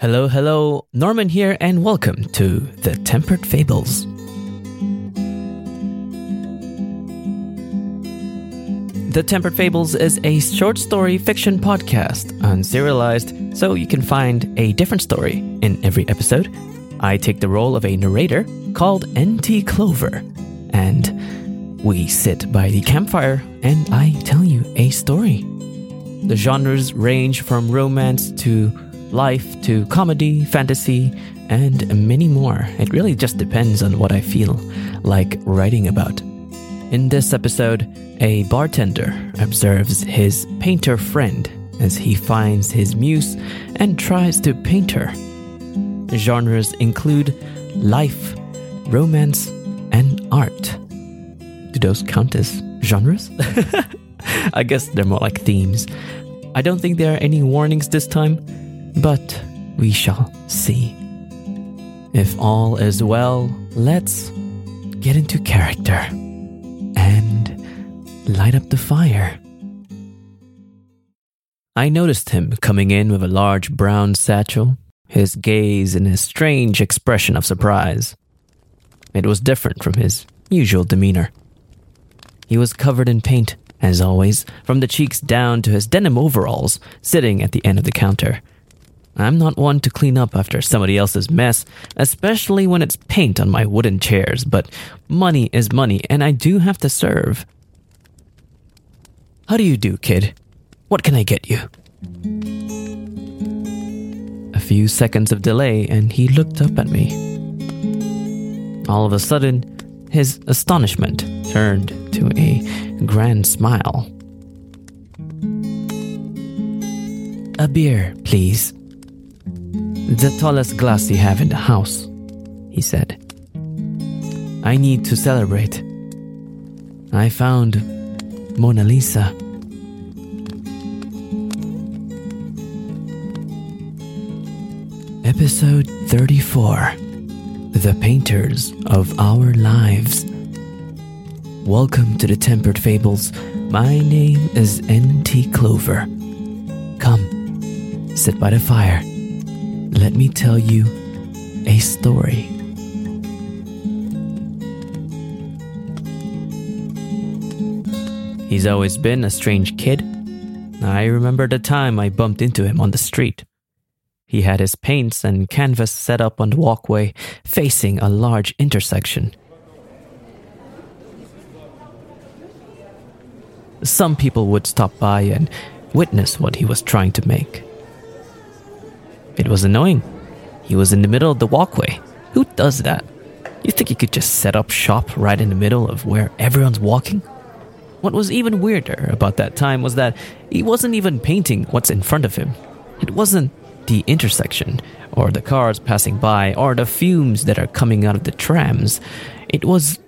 Hello, hello, Norman here, and welcome to The Tempered Fables. The Tempered Fables is a short story fiction podcast, unserialized, so you can find a different story in every episode. I take the role of a narrator called N.T. Clover, and we sit by the campfire and I tell you a story. The genres range from romance to life to comedy, fantasy, and many more. It really just depends on what I feel like writing about. In this episode, a bartender observes his painter friend as he finds his muse and tries to paint her. Genres include life, romance, and art. Do those count as genres? I guess they're more like themes. I don't think there are any warnings this time, but we shall see. If all is well, let's get into character and light up the fire. I noticed him coming in with a large brown satchel, his gaze and his strange expression of surprise. It was different from his usual demeanor. He was covered in paint, as always, from the cheeks down to his denim overalls, sitting at the end of the counter. I'm not one to clean up after somebody else's mess, especially when it's paint on my wooden chairs, but money is money and I do have to serve. How do you do, kid? What can I get you? A few seconds of delay and he looked up at me. All of a sudden, his astonishment turned to a grand smile. A beer, please. The tallest glass you have in the house, he said. I need to celebrate. I found Mona Lisa. Episode 34, The Painters of Our Lives. Welcome to the Tempered Fables. My name is N.T. Clover. Come, sit by the fire. Let me tell you a story. He's always been a strange kid. I remember the time I bumped into him on the street. He had his paints and canvas set up on the walkway, facing a large intersection. Some people would stop by and witness what he was trying to make. It was annoying. He was in the middle of the walkway. Who does that? You think you could just set up shop right in the middle of where everyone's walking? What was even weirder about that time was that he wasn't even painting what's in front of him. It wasn't the intersection, or the cars passing by, or the fumes that are coming out of the trams. It was...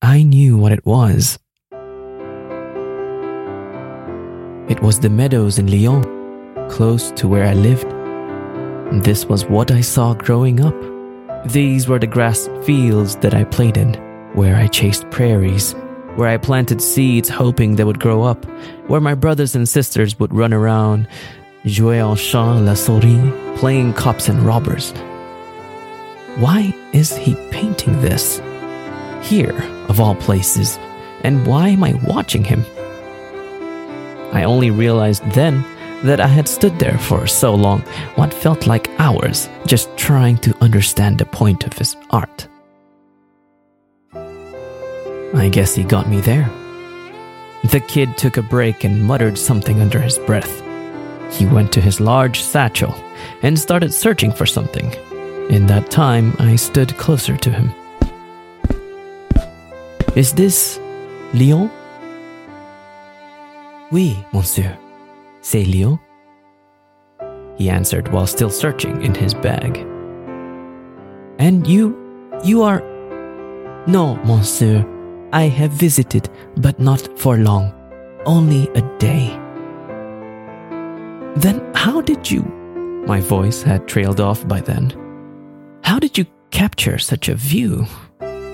I knew what it was. It was the meadows in Lyon, close to where I lived. This was what I saw growing up. These were the grass fields that I played in, where I chased prairies, where I planted seeds hoping they would grow up, where my brothers and sisters would run around, jouer en champ la souris, playing cops and robbers. Why is he painting this? Here, of all places, and why am I watching him? I only realized then that I had stood there for so long, what felt like hours, just trying to understand the point of his art. I guess he got me there. The kid took a break and muttered something under his breath. He went to his large satchel and started searching for something. In that time, I stood closer to him. Is this Lyon? Oui, monsieur. C'est Lyon? He answered while still searching in his bag. And you are... No, monsieur. I have visited, but not for long. Only a day. Then how did you... My voice had trailed off by then. How did you capture such a view?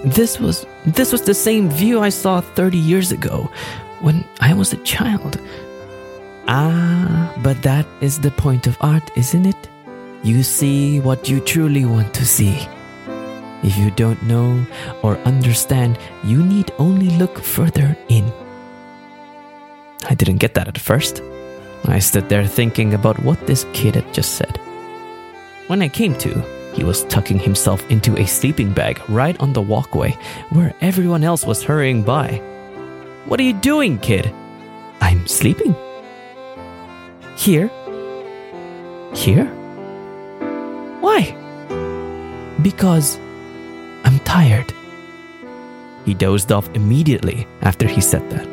This was the same view I saw 30 years ago when I was a child. Ah, but that is the point of art, isn't it? you see what you truly want to see. If you don't know or understand, you need only look further in. I didn't get that at first. I stood there thinking about what this kid had just said. When I came to, he was tucking himself into a sleeping bag right on the walkway where everyone else was hurrying by. "What are you doing, kid?" "I'm sleeping." "Here?" "Here?" "Why?" "Because I'm tired." He dozed off immediately after he said that.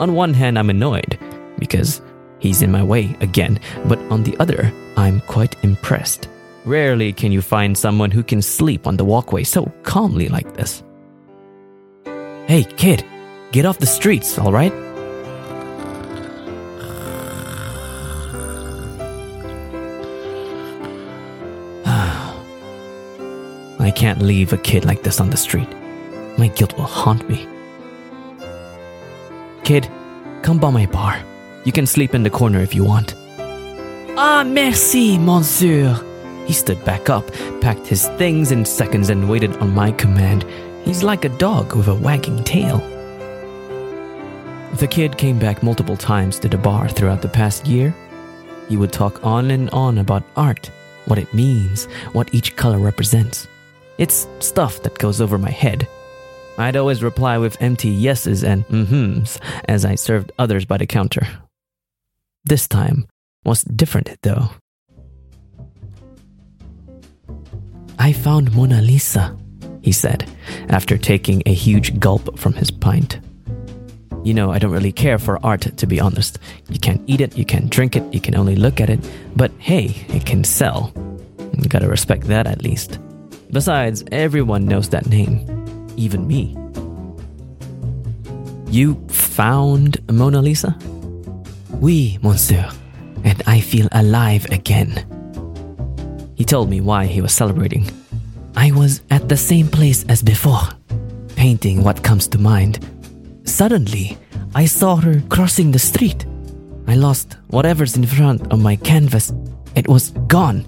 On one hand, I'm annoyed because he's in my way again, but on the other, I'm quite impressed. Rarely can you find someone who can sleep on the walkway so calmly like this. "Hey, kid, get off the streets, all right?" I can't leave a kid like this on the street. My guilt will haunt me. "Kid, come by my bar. You can sleep in the corner if you want." "Ah, merci, monsieur." He stood back up, packed his things in seconds, and waited on my command. He's like a dog with a wagging tail. The kid came back multiple times to the bar throughout the past year. He would talk on and on about art, what it means, what each color represents. It's stuff that goes over my head. I'd always reply with empty yeses and mm-hmms as I served others by the counter. This time was different, though. "I found Mona Lisa," he said, after taking a huge gulp from his pint. You know, I don't really care for art, to be honest. You can't eat it, you can't drink it, you can only look at it. But hey, it can sell. You gotta respect that at least. Besides, everyone knows that name. Even me. "You found Mona Lisa?" "Oui, monsieur. And I feel alive again." He told me why he was celebrating. "I was at the same place as before, painting what comes to mind. Suddenly, I saw her crossing the street. I lost whatever's in front of my canvas. It was gone.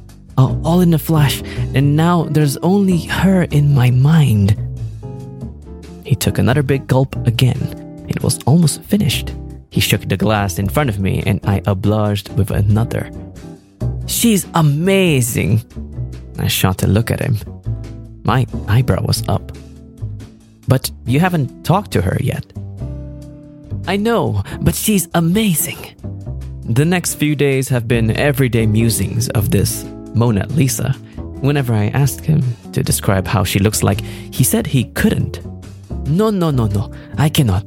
All in a flash, and now there's only her in my mind." He took another big gulp again. It was almost finished. He shook the glass in front of me, and I obliged with another. "She's amazing." I shot a look at him. My eyebrow was up. "But you haven't talked to her yet." "I know, but she's amazing." The next few days have been everyday musings of this Mona Lisa. Whenever I asked him to describe how she looks like, he said he couldn't. No, I cannot.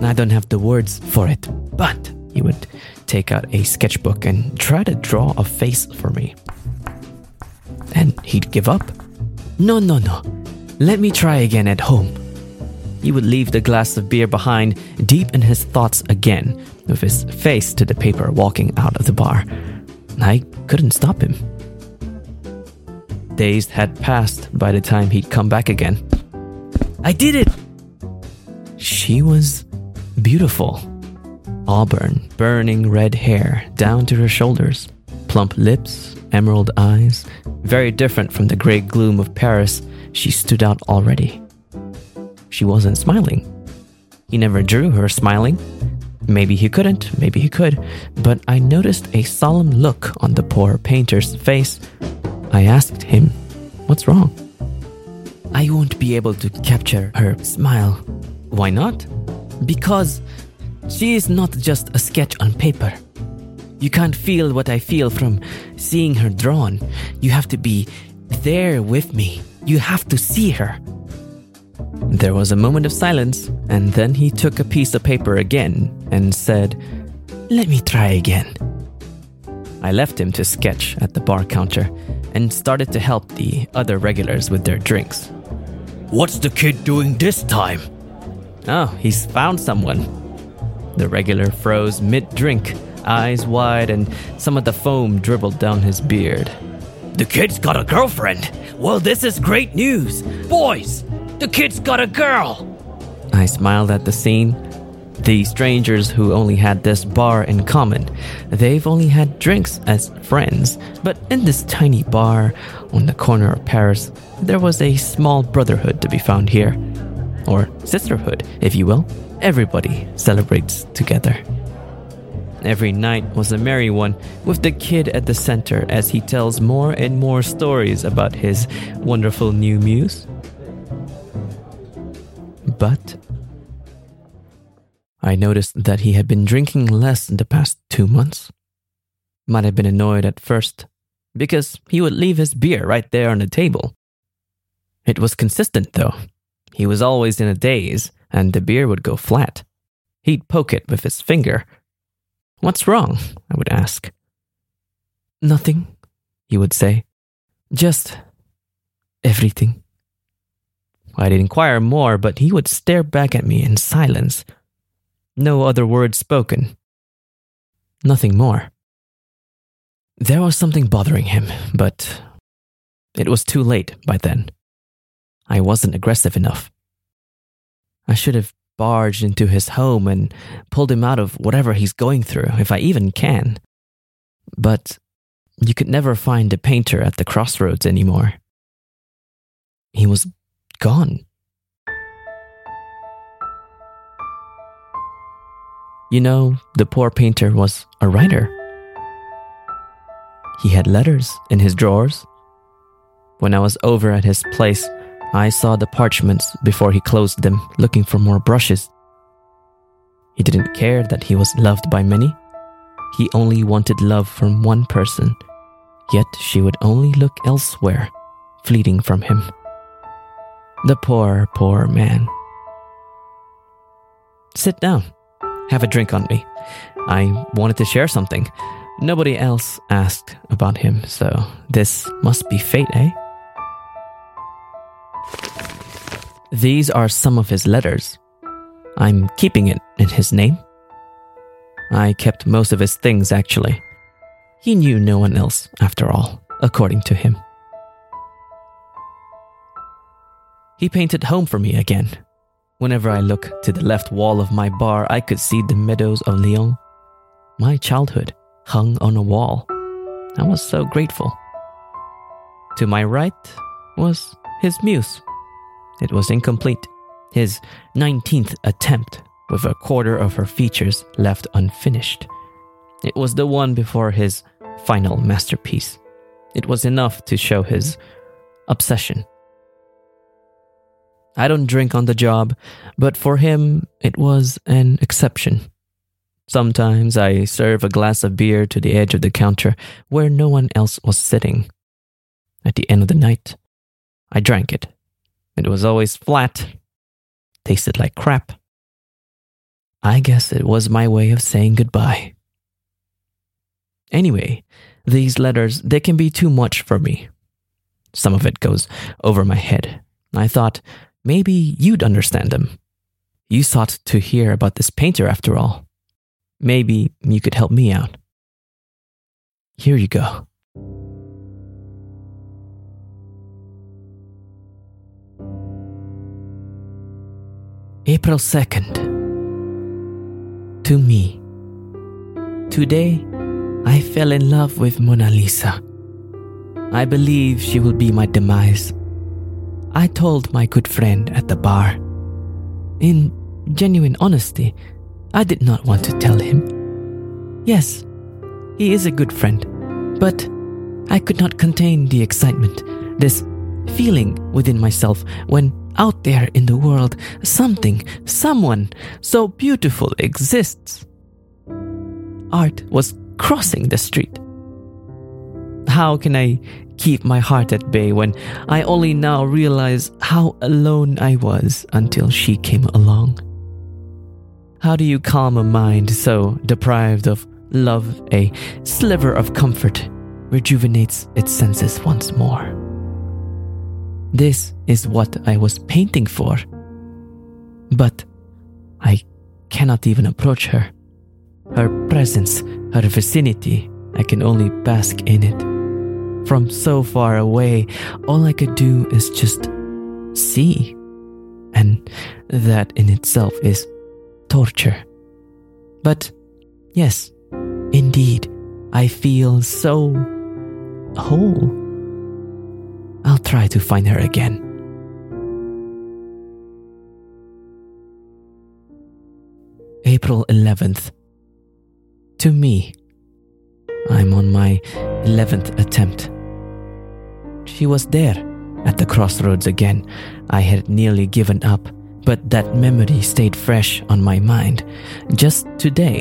I don't have the words for it. But he would take out a sketchbook and try to draw a face for me. And he'd give up. No, let me try again at home. He would leave the glass of beer behind, deep in his thoughts again, with his face to the paper, walking out of the bar. I couldn't stop him. Days had passed by the time he'd come back again. "I did it!" She was beautiful. Auburn, burning red hair down to her shoulders. Plump lips, emerald eyes. Very different from the gray gloom of Paris, she stood out already. She wasn't smiling. He never drew her smiling. Maybe he couldn't, maybe he could. But I noticed a solemn look on the poor painter's face. I asked him, "What's wrong?" "I won't be able to capture her smile." "Why not?" "Because she is not just a sketch on paper. You can't feel what I feel from seeing her drawn. You have to be there with me. You have to see her." There was a moment of silence, and then he took a piece of paper again and said, "Let me try again." I left him to sketch at the bar counter and started to help the other regulars with their drinks. "What's the kid doing this time?" "Oh, he's found someone." The regular froze mid-drink, eyes wide, and some of the foam dribbled down his beard. "The kid's got a girlfriend. Well, this is great news. Boys, the kid's got a girl." I smiled at the scene. The strangers who only had this bar in common, they've only had drinks as friends. But in this tiny bar on the corner of Paris, there was a small brotherhood to be found here. Or sisterhood, if you will. Everybody celebrates together. Every night was a merry one, with the kid at the center as he tells more and more stories about his wonderful new muse. But I noticed that he had been drinking less in the past 2 months. Might have been annoyed at first, because he would leave his beer right there on the table. It was consistent, though. He was always in a daze, and the beer would go flat. He'd poke it with his finger. "What's wrong?" I would ask. "Nothing," he would say. "Just everything." I'd inquire more, but he would stare back at me in silence. No other word spoken. Nothing more. There was something bothering him, but it was too late by then. I wasn't aggressive enough. I should have barged into his home and pulled him out of whatever he's going through, if I even can. But you could never find a painter at the crossroads anymore. He was gone. You know, the poor painter was a writer. He had letters in his drawers. When I was over at his place, I saw the parchments before he closed them, looking for more brushes. He didn't care that he was loved by many. He only wanted love from one person. Yet she would only look elsewhere, fleeting from him. The poor, poor man. "Sit down. Have a drink on me." I wanted to share something. Nobody else asked about him, so this must be fate, eh? These are some of his letters. I'm keeping it in his name. I kept most of his things, actually. He knew no one else, after all, according to him. He painted home for me again. Whenever I look to the left wall of my bar, I could see the meadows of Lyon. My childhood hung on a wall. I was so grateful. To my right was his muse. It was incomplete, his 19th attempt, with a quarter of her features left unfinished. It was the one before his final masterpiece. It was enough to show his obsession. I don't drink on the job, but for him, it was an exception. Sometimes I serve a glass of beer to the edge of the counter where no one else was sitting. At the end of the night, I drank it. It was always flat, tasted like crap. I guess it was my way of saying goodbye. Anyway, these letters, they can be too much for me. Some of it goes over my head. I thought, maybe you'd understand them. You sought to hear about this painter after all. Maybe you could help me out. Here you go. April 2nd. To me. Today, I fell in love with Mona Lisa. I believe she will be my demise. I told my good friend at the bar. In genuine honesty, I did not want to tell him. Yes, he is a good friend, but I could not contain the excitement, this feeling within myself when out there in the world, something, someone so beautiful exists. Art was crossing the street. How can I keep my heart at bay when I only now realize how alone I was until she came along? How do you calm a mind so deprived of love? A sliver of comfort rejuvenates its senses once more. This is what I was painting for. But I cannot even approach her. Her presence, her vicinity, I can only bask in it. From so far away, all I could do is just see. And that in itself is torture. But yes, indeed, I feel so whole. I'll try to find her again. April 11th. To me, I'm on my 11th attempt. She was there at the crossroads again. I had nearly given up, but that memory stayed fresh on my mind. Just today,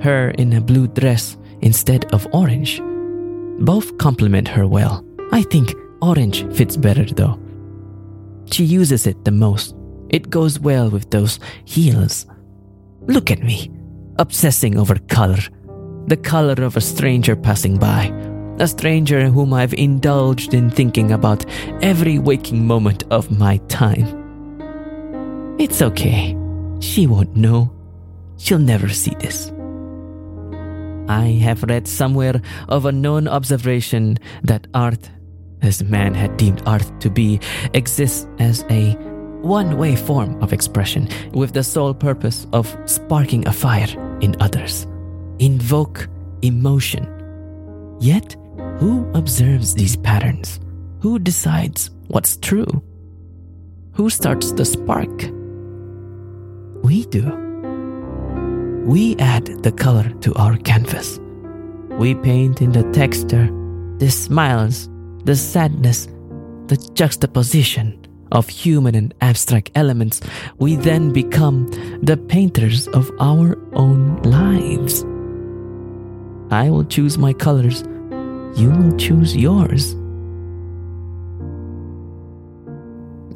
her in a blue dress instead of orange. Both compliment her well. I think orange fits better though. She uses it the most. It goes well with those heels. Look at me, obsessing over color. The color of a stranger passing by. A stranger whom I've indulged in thinking about every waking moment of my time. It's okay. She won't know. She'll never see this. I have read somewhere of a known observation that art, as man had deemed art to be, exists as a one-way form of expression with the sole purpose of sparking a fire in others. Invoke emotion. Yet, who observes these patterns? Who decides what's true? Who starts the spark? We do. We add the color to our canvas. We paint in the texture, the smiles, the sadness, the juxtaposition of human and abstract elements. We then become the painters of our own lives. I will choose my colors. You will choose yours.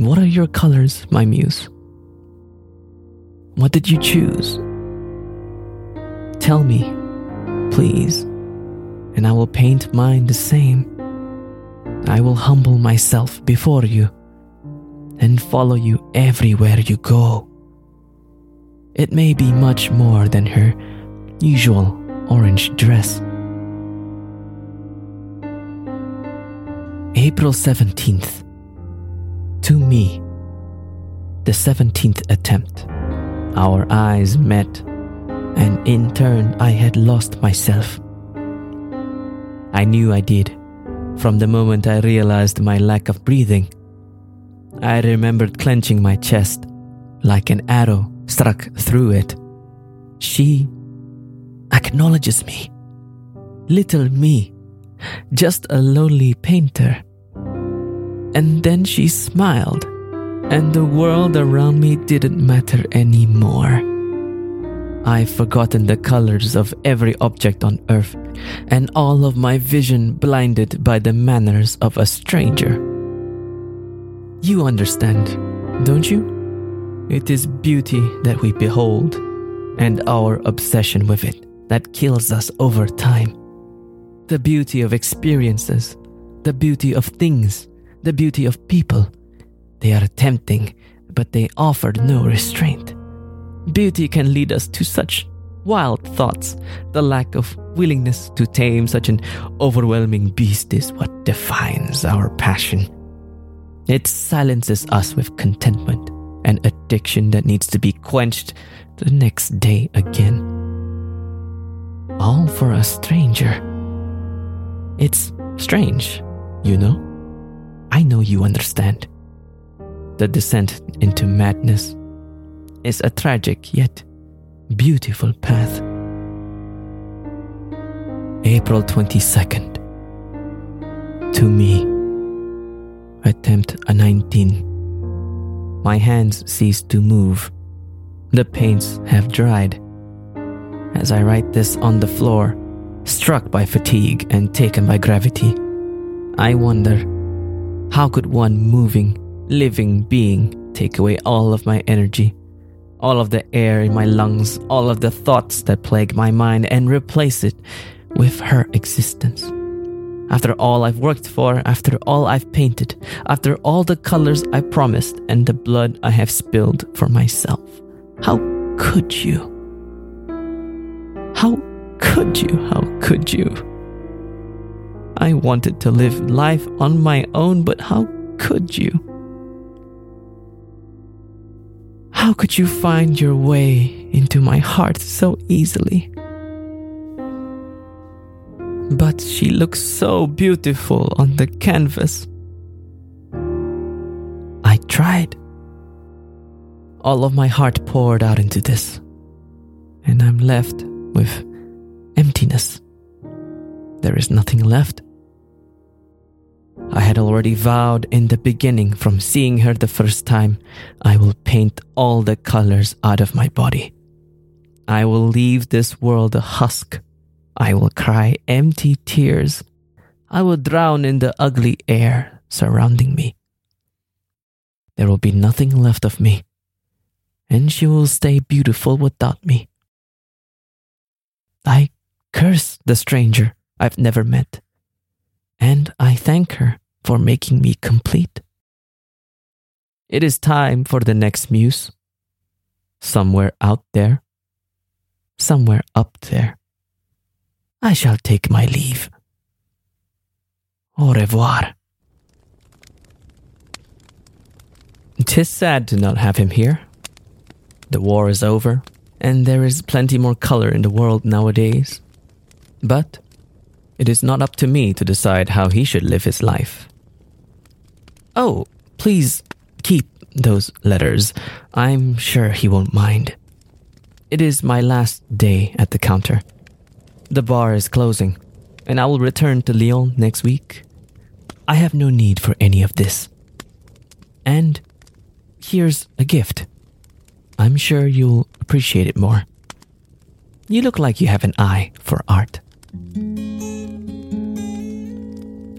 What are your colors, my muse? What did you choose? Tell me, please, and I will paint mine the same. I will humble myself before you and follow you everywhere you go. It may be much more than her usual orange dress. April 17th. To me, the 17th attempt. Our eyes met, and in turn I had lost myself. I knew I did, from the moment I realized my lack of breathing. I remembered clenching my chest, like an arrow struck through it. She acknowledges me. Little me, just a lonely painter. And then she smiled, and the world around me didn't matter anymore. I've forgotten the colors of every object on earth, and all of my vision blinded by the manners of a stranger. You understand, don't you? It is beauty that we behold, and our obsession with it that kills us over time. The beauty of experiences, the beauty of things, the beauty of people. They are tempting, but they offer no restraint. Beauty can lead us to such wild thoughts. The lack of willingness to tame such an overwhelming beast is what defines our passion. It silences us with contentment, an addiction that needs to be quenched the next day again. All for a stranger. It's strange, you know? I know you understand. The descent into madness is a tragic yet beautiful path. April 22nd. To me, attempt a 19. My hands cease to move. The paints have dried. As I write this on the floor, struck by fatigue and taken by gravity, I wonder, how could one moving, living being take away all of my energy, all of the air in my lungs, all of the thoughts that plague my mind, and replace it with her existence? After all I've worked for, after all I've painted, after all the colors I promised and the blood I have spilled for myself, how could you? How could you? How could you? I wanted to live life on my own, but how could you? How could you find your way into my heart so easily. But she looks so beautiful on the canvas. I tried. All of my heart poured out into this, and I'm left with emptiness. There is nothing left. I had already vowed in the beginning, from seeing her the first time, I will paint all the colors out of my body. I will leave this world a husk. I will cry empty tears. I will drown in the ugly air surrounding me. There will be nothing left of me, and she will stay beautiful without me. I curse the stranger I've never met, and I thank her for making me complete. It is time for the next muse. Somewhere out there, somewhere up there, I shall take my leave. Au revoir. Tis sad to not have him here. The war is over, and there is plenty more color in the world nowadays. But it is not up to me to decide how he should live his life. Oh, please keep those letters. I'm sure he won't mind. It is my last day at the counter. The bar is closing, and I will return to Lyon next week. I have no need for any of this. And here's a gift. I'm sure you'll appreciate it more. You look like you have an eye for art.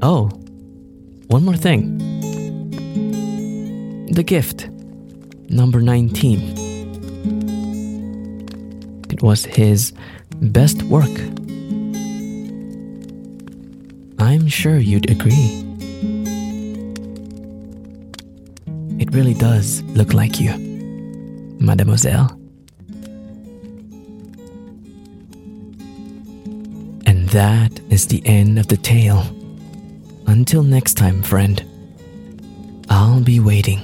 Oh, one more thing. The gift, number 19. It was his best work. I'm sure you'd agree. It really does look like you, Mademoiselle. And that is the end of the tale. Until next time, friend, I'll be waiting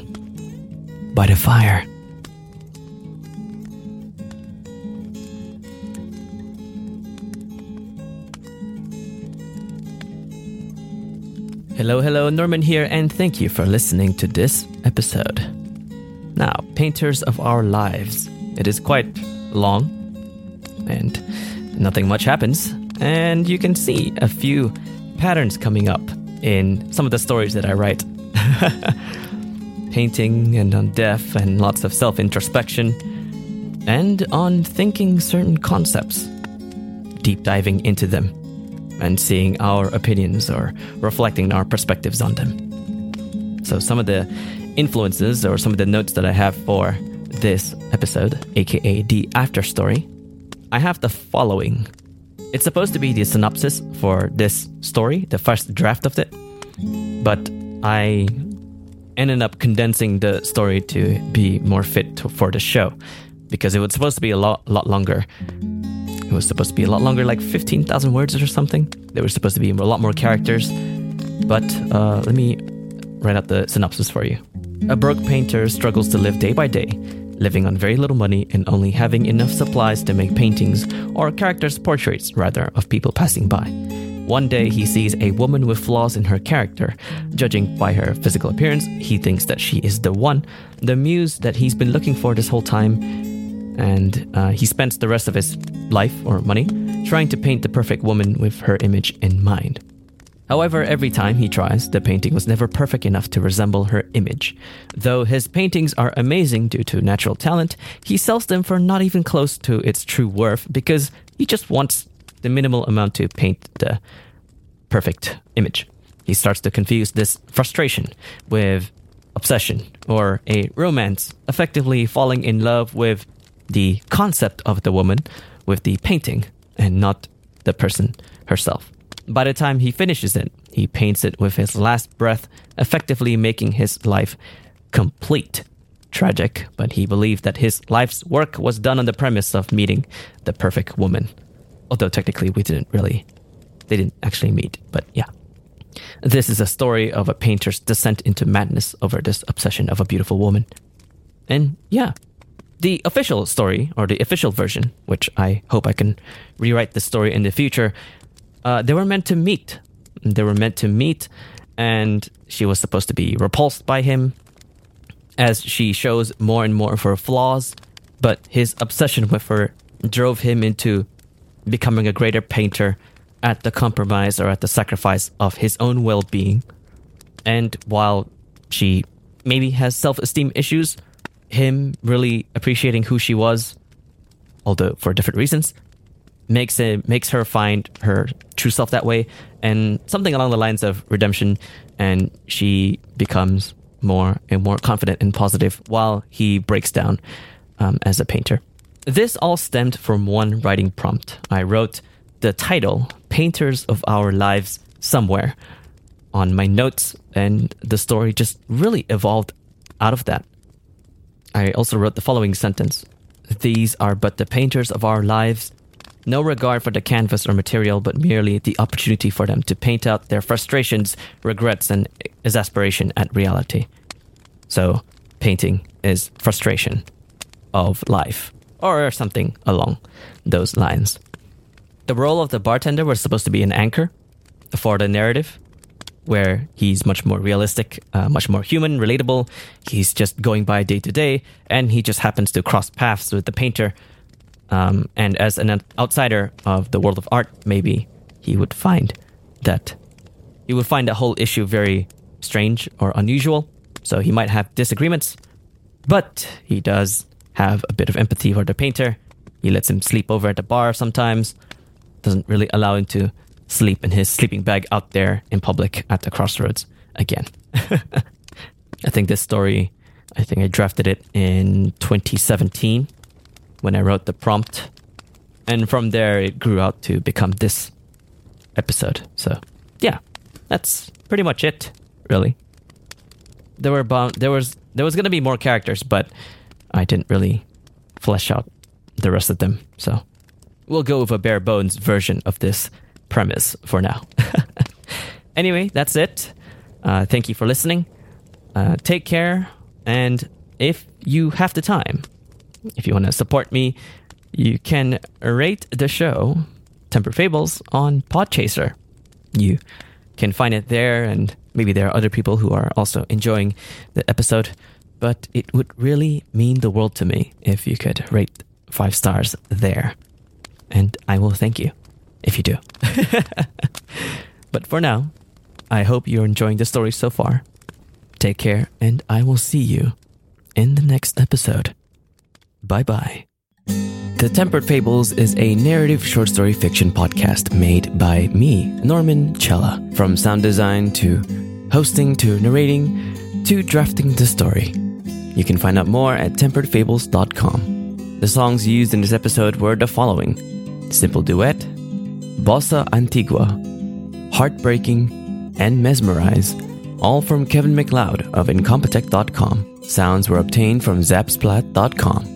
by the fire. Hello, Norman here, and thank you for listening to this episode. Now, Painters of Our Lives. It is quite long, and nothing much happens. And you can see a few patterns coming up in some of the stories that I write. Painting, and on death, and lots of self-introspection, and on thinking certain concepts, deep diving into them, and seeing our opinions or reflecting our perspectives on them. So some of the influences or some of the notes that I have for this episode, aka the after story, I have the following. It's supposed to be the synopsis for this story, the first draft of it, but I ended up condensing the story to be more fit for the show because it was supposed to be a lot longer. It was supposed to be a lot longer, like 15,000 words or something. There were supposed to be a lot more characters. But let me write out the synopsis for you. A broke painter struggles to live day by day, living on very little money and only having enough supplies to make paintings, or characters' portraits, rather, of people passing by. One day, he sees a woman with flaws in her character. Judging by her physical appearance, he thinks that she is the one, the muse that he's been looking for this whole time. And he spends the rest of his life or money trying to paint the perfect woman with her image in mind. However, every time he tries, the painting was never perfect enough to resemble her image. Though his paintings are amazing due to natural talent, he sells them for not even close to its true worth because he just wants the minimal amount to paint the perfect image. He starts to confuse this frustration with obsession or a romance, effectively falling in love with the concept of the woman with the painting and not the person herself. By the time he finishes it, he paints it with his last breath, effectively making his life complete. Tragic, but he believed that his life's work was done on the premise of meeting the perfect woman. Although technically they didn't actually meet, but yeah. This is a story of a painter's descent into madness over this obsession of a beautiful woman. And yeah, the official story, or the official version, which I hope I can rewrite the story in the future, they were meant to meet. They were meant to meet, and she was supposed to be repulsed by him as she shows more and more of her flaws, but his obsession with her drove him into becoming a greater painter at the compromise or at the sacrifice of his own well-being. And while she maybe has self-esteem issues, him really appreciating who she was, although for different reasons, makes her find her true self that way, and something along the lines of redemption, and she becomes more and more confident and positive while he breaks down as a painter. This all stemmed from one writing prompt. I wrote the title, Painters of Our Lives, somewhere on my notes, and the story just really evolved out of that. I also wrote the following sentence. These are but the painters of our lives, no regard for the canvas or material, but merely the opportunity for them to paint out their frustrations, regrets, and exasperation at reality. So, painting is frustration of life, or something along those lines. The role of the bartender was supposed to be an anchor for the narrative, where he's much more realistic, much more human, relatable. He's just going by day to day, and he just happens to cross paths with the painter. And as an outsider of the world of art, maybe he would find the whole issue very strange or unusual. So he might have disagreements, but he does have a bit of empathy for the painter. He lets him sleep over at the bar sometimes, doesn't really allow him to sleep in his sleeping bag out there in public at the crossroads again. I think I drafted it in 2017 when I wrote the prompt, and from there it grew out to become this episode. So yeah, that's pretty much it, really. There was going to be more characters, but I didn't really flesh out the rest of them, so we'll go with a bare bones version of this premise for now. Anyway, that's it. Thank you for listening. Take care, and if you have the time, if you want to support me, you can rate the show, Tempered Fables, on Podchaser. You can find it there, and maybe there are other people who are also enjoying the episode, but it would really mean the world to me if you could rate 5 stars there, and I will thank you if you do. But for now, I hope you're enjoying the story so far. Take care, and I will see you in the next episode. Bye-bye. The Tempered Fables is a narrative short story fiction podcast made by me, Norman Chella. From sound design to hosting to narrating to drafting the story. You can find out more at temperedfables.com. The songs used in this episode were the following: Simple Duet, Bossa Antigua, Heartbreaking, and Mesmerize, all from Kevin MacLeod of Incompetech.com. Sounds were obtained from zapsplat.com.